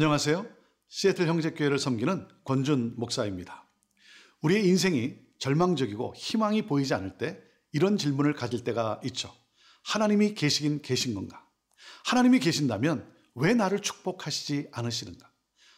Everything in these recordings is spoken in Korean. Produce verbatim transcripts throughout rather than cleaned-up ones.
안녕하세요. 시애틀 형제교회를 섬기는 권준 목사입니다. 우리의 인생이 절망적이고 희망이 보이지 않을 때 이런 질문을 가질 때가 있죠. 하나님이 계시긴 계신 건가? 하나님이 계신다면 왜 나를 축복하시지 않으시는가?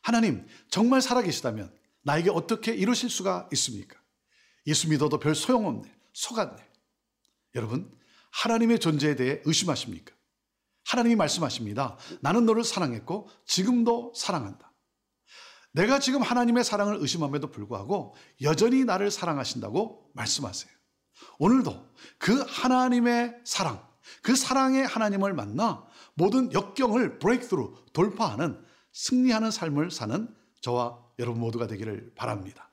하나님, 정말 살아계시다면 나에게 어떻게 이러실 수가 있습니까? 예수 믿어도 별 소용없네. 속았네. 여러분, 하나님의 존재에 대해 의심하십니까? 하나님이 말씀하십니다. 나는 너를 사랑했고 지금도 사랑한다. 내가 지금 하나님의 사랑을 의심함에도 불구하고 여전히 나를 사랑하신다고 말씀하세요. 오늘도 그 하나님의 사랑, 그 사랑의 하나님을 만나 모든 역경을 브레이크스루, 돌파하는, 승리하는 삶을 사는 저와 여러분 모두가 되기를 바랍니다.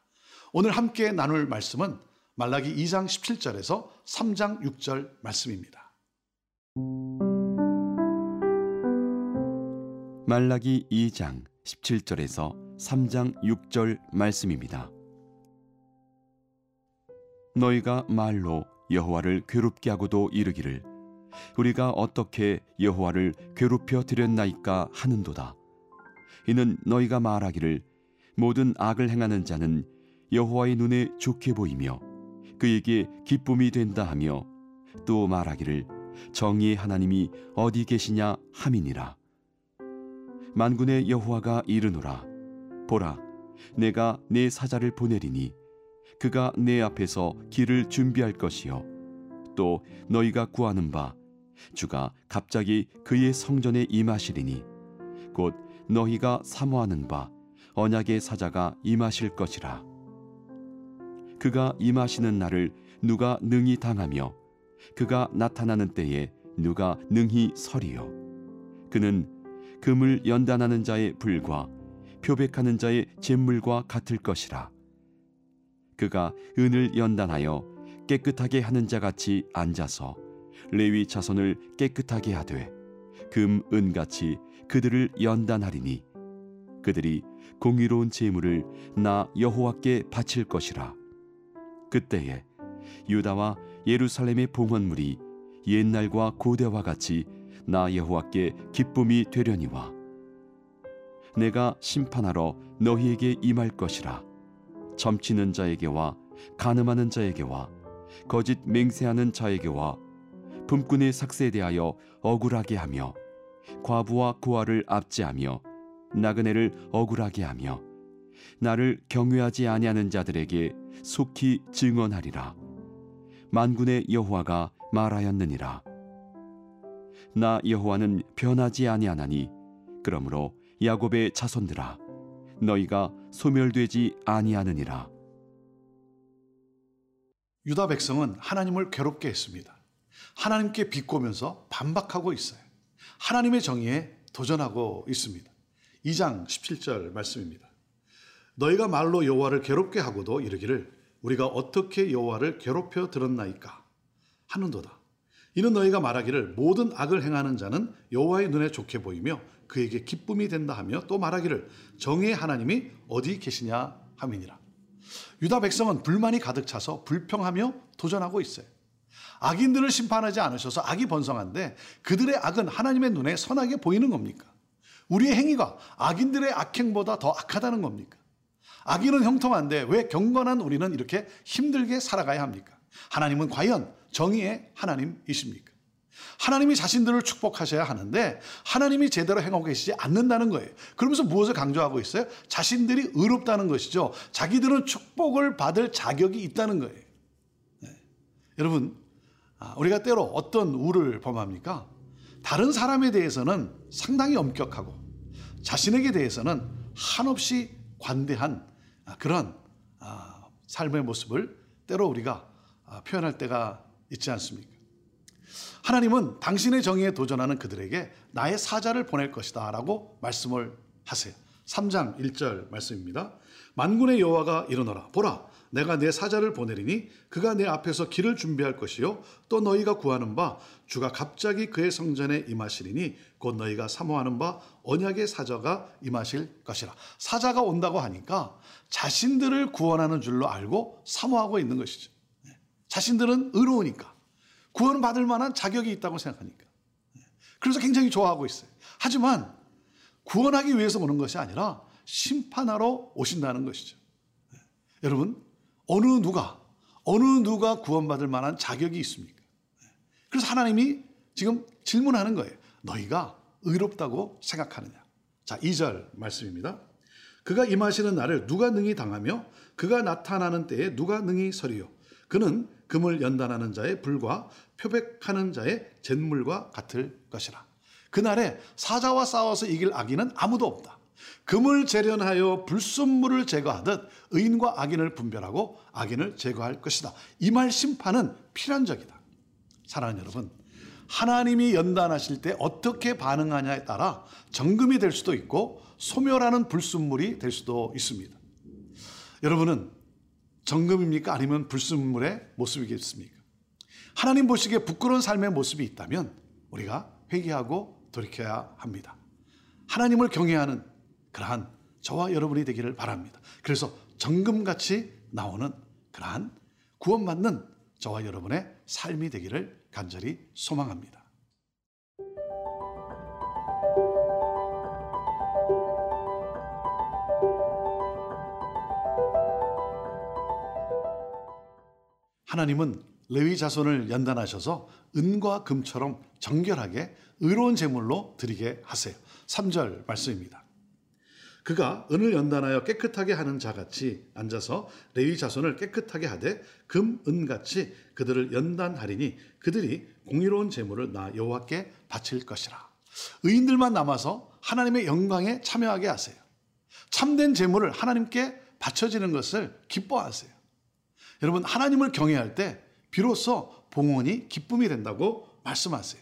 오늘 함께 나눌 말씀은 말라기 이 장 십칠 절에서 삼 장 육 절 말씀입니다. 말라기 이 장 십칠 절에서 삼 장 육 절 말씀입니다. 너희가 말로 여호와를 괴롭게 하고도 이르기를 우리가 어떻게 여호와를 괴롭혀 드렸나이까 하는도다. 이는 너희가 말하기를 모든 악을 행하는 자는 여호와의 눈에 좋게 보이며 그에게 기쁨이 된다 하며 또 말하기를 정의의 하나님이 어디 계시냐 함이니라. 만군의 여호와가 이르노라. 보라, 내가 내 사자를 보내리니 그가 내 앞에서 길을 준비할 것이요 또 너희가 구하는 바 주가 갑자기 그의 성전에 임하시리니 곧 너희가 사모하는 바 언약의 사자가 임하실 것이라. 그가 임하시는 날을 누가 능히 당하며 그가 나타나는 때에 누가 능히 서리요. 그는 금을 연단하는 자의 불과 표백하는 자의 잿물과 같을 것이라. 그가 은을 연단하여 깨끗하게 하는 자같이 앉아서 레위 자손을 깨끗하게 하되 금, 은같이 그들을 연단하리니 그들이 공의로운 제물을 나 여호와께 바칠 것이라. 그때에 유다와 예루살렘의 봉헌물이 옛날과 고대와 같이 나 여호와께 기쁨이 되려니와 내가 심판하러 너희에게 임할 것이라. 점치는 자에게와 간음하는 자에게와 거짓 맹세하는 자에게와 품꾼의 삭세에 대하여 억울하게 하며 과부와 고아를 압제하며 나그네를 억울하게 하며 나를 경외하지 아니하는 자들에게 속히 증언하리라. 만군의 여호와가 말하였느니라. 나 여호와는 변하지 아니하나니 그러므로 야곱의 자손들아 너희가 소멸되지 아니하느니라. 유다 백성은 하나님을 괴롭게 했습니다. 하나님께 비꼬면서 반박하고 있어요. 하나님의 정의에 도전하고 있습니다. 이 장 십칠 절 말씀입니다. 너희가 말로 여호와를 괴롭게 하고도 이르기를 우리가 어떻게 여호와를 괴롭혀 들었나이까 하는도다. 이는 너희가 말하기를 모든 악을 행하는 자는 여호와의 눈에 좋게 보이며 그에게 기쁨이 된다 하며 또 말하기를 정의의 하나님이 어디 계시냐 함이니라. 유다 백성은 불만이 가득 차서 불평하며 도전하고 있어요. 악인들을 심판하지 않으셔서 악이 번성한데 그들의 악은 하나님의 눈에 선하게 보이는 겁니까? 우리의 행위가 악인들의 악행보다 더 악하다는 겁니까? 악인은 형통한데 왜 경건한 우리는 이렇게 힘들게 살아가야 합니까? 하나님은 과연 정의의 하나님이십니까? 하나님이 자신들을 축복하셔야 하는데 하나님이 제대로 행하고 계시지 않는다는 거예요. 그러면서 무엇을 강조하고 있어요? 자신들이 의롭다는 것이죠. 자기들은 축복을 받을 자격이 있다는 거예요. 네. 여러분, 우리가 때로 어떤 우를 범합니까? 다른 사람에 대해서는 상당히 엄격하고 자신에게 대해서는 한없이 관대한 그런 삶의 모습을 때로 우리가 표현할 때가 있지 않습니까? 하나님은 당신의 정의에 도전하는 그들에게 나의 사자를 보낼 것이다 라고 말씀을 하세요. 삼 장 일 절 말씀입니다. 만군의 여호와가 이르노라. 보라, 내가 내 사자를 보내리니 그가 내 앞에서 길을 준비할 것이요 또 너희가 구하는 바 주가 갑자기 그의 성전에 임하시리니 곧 너희가 사모하는 바 언약의 사자가 임하실 것이라. 사자가 온다고 하니까 자신들을 구원하는 줄로 알고 사모하고 있는 것이죠. 자신들은 의로우니까 구원받을 만한 자격이 있다고 생각하니까. 그래서 굉장히 좋아하고 있어요. 하지만 구원하기 위해서 오는 것이 아니라 심판하러 오신다는 것이죠. 네. 여러분, 어느 누가 어느 누가 구원받을 만한 자격이 있습니까? 네. 그래서 하나님이 지금 질문하는 거예요. 너희가 의롭다고 생각하느냐. 자, 이 절 말씀입니다. 그가 임하시는 날을 누가 능히 당하며 그가 나타나는 때에 누가 능히 서리요. 그는 금을 연단하는 자의 불과 표백하는 자의 잿물과 같을 것이라. 그날에 사자와 싸워서 이길 악인은 아무도 없다. 금을 재련하여 불순물을 제거하듯 의인과 악인을 분별하고 악인을 제거할 것이다. 임할 심판은 필연적이다. 사랑하는 여러분, 하나님이 연단하실 때 어떻게 반응하냐에 따라 정금이 될 수도 있고 소멸하는 불순물이 될 수도 있습니다. 여러분은 정금입니까? 아니면 불순물의 모습이겠습니까? 하나님 보시기에 부끄러운 삶의 모습이 있다면 우리가 회개하고 돌이켜야 합니다. 하나님을 경외하는 그러한 저와 여러분이 되기를 바랍니다. 그래서 정금같이 나오는 그러한 구원받는 저와 여러분의 삶이 되기를 간절히 소망합니다. 하나님은 레위 자손을 연단하셔서 은과 금처럼 정결하게 의로운 제물로 드리게 하세요. 삼 절 말씀입니다. 그가 은을 연단하여 깨끗하게 하는 자같이 앉아서 레위 자손을 깨끗하게 하되 금, 은같이 그들을 연단하리니 그들이 공의로운 제물을 나 여호와께 바칠 것이라. 의인들만 남아서 하나님의 영광에 참여하게 하세요. 참된 제물을 하나님께 바쳐지는 것을 기뻐하세요. 여러분, 하나님을 경외할 때 비로소 봉헌이 기쁨이 된다고 말씀하세요.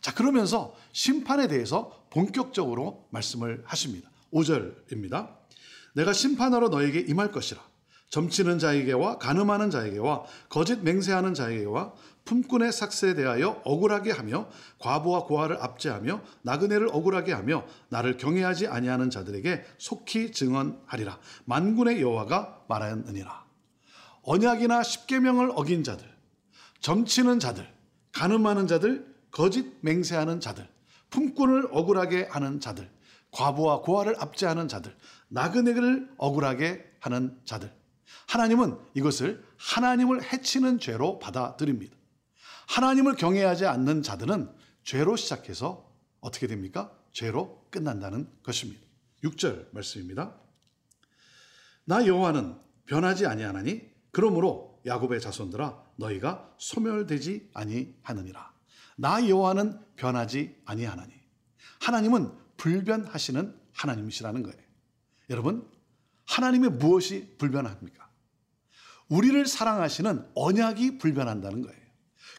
자, 그러면서 심판에 대해서 본격적으로 말씀을 하십니다. 오 절입니다. 내가 심판하러 너에게 임할 것이라. 점치는 자에게와 간음하는 자에게와 거짓 맹세하는 자에게와 품꾼의 삭세에 대하여 억울하게 하며 과부와 고아를 압제하며 나그네를 억울하게 하며 나를 경외하지 아니하는 자들에게 속히 증언하리라. 만군의 여호와가 말하였느니라. 언약이나 십계명을 어긴 자들, 점치는 자들, 간음하는 자들, 거짓 맹세하는 자들, 품꾼을 억울하게 하는 자들, 과부와 고아를 압제하는 자들, 나그네를 억울하게 하는 자들. 하나님은 이것을 하나님을 해치는 죄로 받아들입니다. 하나님을 경외하지 않는 자들은 죄로 시작해서 어떻게 됩니까? 죄로 끝난다는 것입니다. 육 절 말씀입니다. 나 여호와는 변하지 아니하나니 그러므로 야곱의 자손들아 너희가 소멸되지 아니하느니라. 나 여호와는 변하지 아니하나니. 하나님은 불변하시는 하나님이시라는 거예요. 여러분, 하나님의 무엇이 불변합니까? 우리를 사랑하시는 언약이 불변한다는 거예요.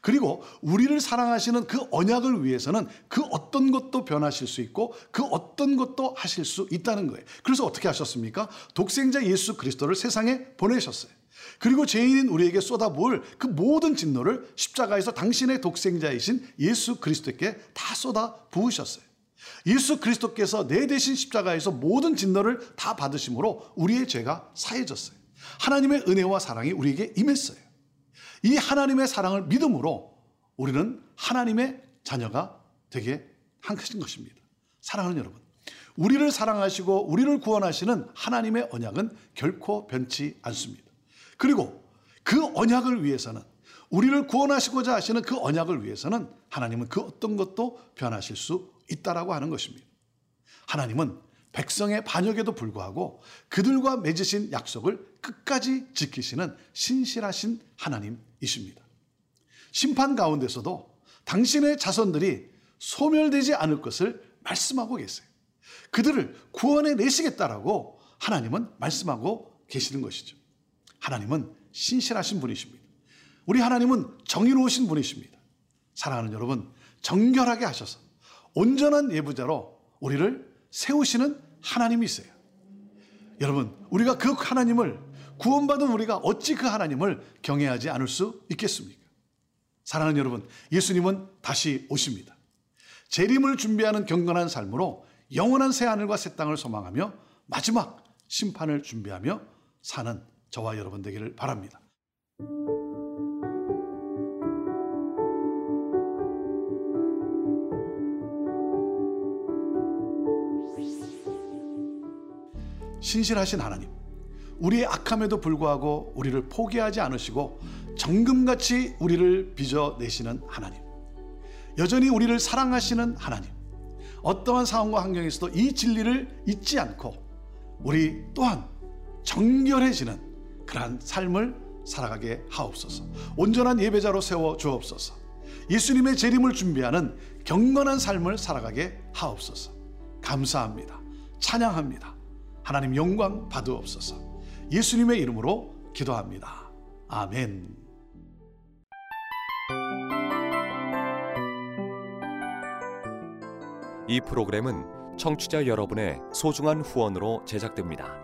그리고 우리를 사랑하시는 그 언약을 위해서는 그 어떤 것도 변하실 수 있고 그 어떤 것도 하실 수 있다는 거예요. 그래서 어떻게 하셨습니까? 독생자 예수 그리스도를 세상에 보내셨어요. 그리고 죄인인 우리에게 쏟아부을 그 모든 진노를 십자가에서 당신의 독생자이신 예수 그리스도께 다 쏟아부으셨어요. 예수 그리스도께서 내 대신 십자가에서 모든 진노를 다 받으심으로 우리의 죄가 사해졌어요. 하나님의 은혜와 사랑이 우리에게 임했어요. 이 하나님의 사랑을 믿음으로 우리는 하나님의 자녀가 되게 한 것입니다. 사랑하는 여러분, 우리를 사랑하시고 우리를 구원하시는 하나님의 언약은 결코 변치 않습니다. 그리고 그 언약을 위해서는, 우리를 구원하시고자 하시는 그 언약을 위해서는 하나님은 그 어떤 것도 변하실 수 있다라고 하는 것입니다. 하나님은 백성의 반역에도 불구하고 그들과 맺으신 약속을 끝까지 지키시는 신실하신 하나님이십니다. 심판 가운데서도 당신의 자손들이 소멸되지 않을 것을 말씀하고 계세요. 그들을 구원해 내시겠다라고 하나님은 말씀하고 계시는 것이죠. 하나님은 신실하신 분이십니다. 우리 하나님은 정의로우신 분이십니다. 사랑하는 여러분, 정결하게 하셔서 온전한 예부자로 우리를 세우시는 하나님이세요. 여러분, 우리가 그 하나님을, 구원받은 우리가 어찌 그 하나님을 경외하지 않을 수 있겠습니까? 사랑하는 여러분, 예수님은 다시 오십니다. 재림을 준비하는 경건한 삶으로 영원한 새하늘과 새 땅을 소망하며 마지막 심판을 준비하며 사는 저와 여러분 되기를 바랍니다. Peace. 신실하신 하나님, 우리의 악함에도 불구하고 우리를 포기하지 않으시고 정금같이 우리를 빚어내시는 하나님, 여전히 우리를 사랑하시는 하나님, 어떠한 상황과 환경에서도 이 진리를 잊지 않고 우리 또한 정결해지는 그러한 삶을 살아가게 하옵소서. 온전한 예배자로 세워 주옵소서. 예수님의 재림을 준비하는 경건한 삶을 살아가게 하옵소서. 감사합니다. 찬양합니다. 하나님 영광 받으옵소서. 예수님의 이름으로 기도합니다. 아멘. 이 프로그램은 청취자 여러분의 소중한 후원으로 제작됩니다.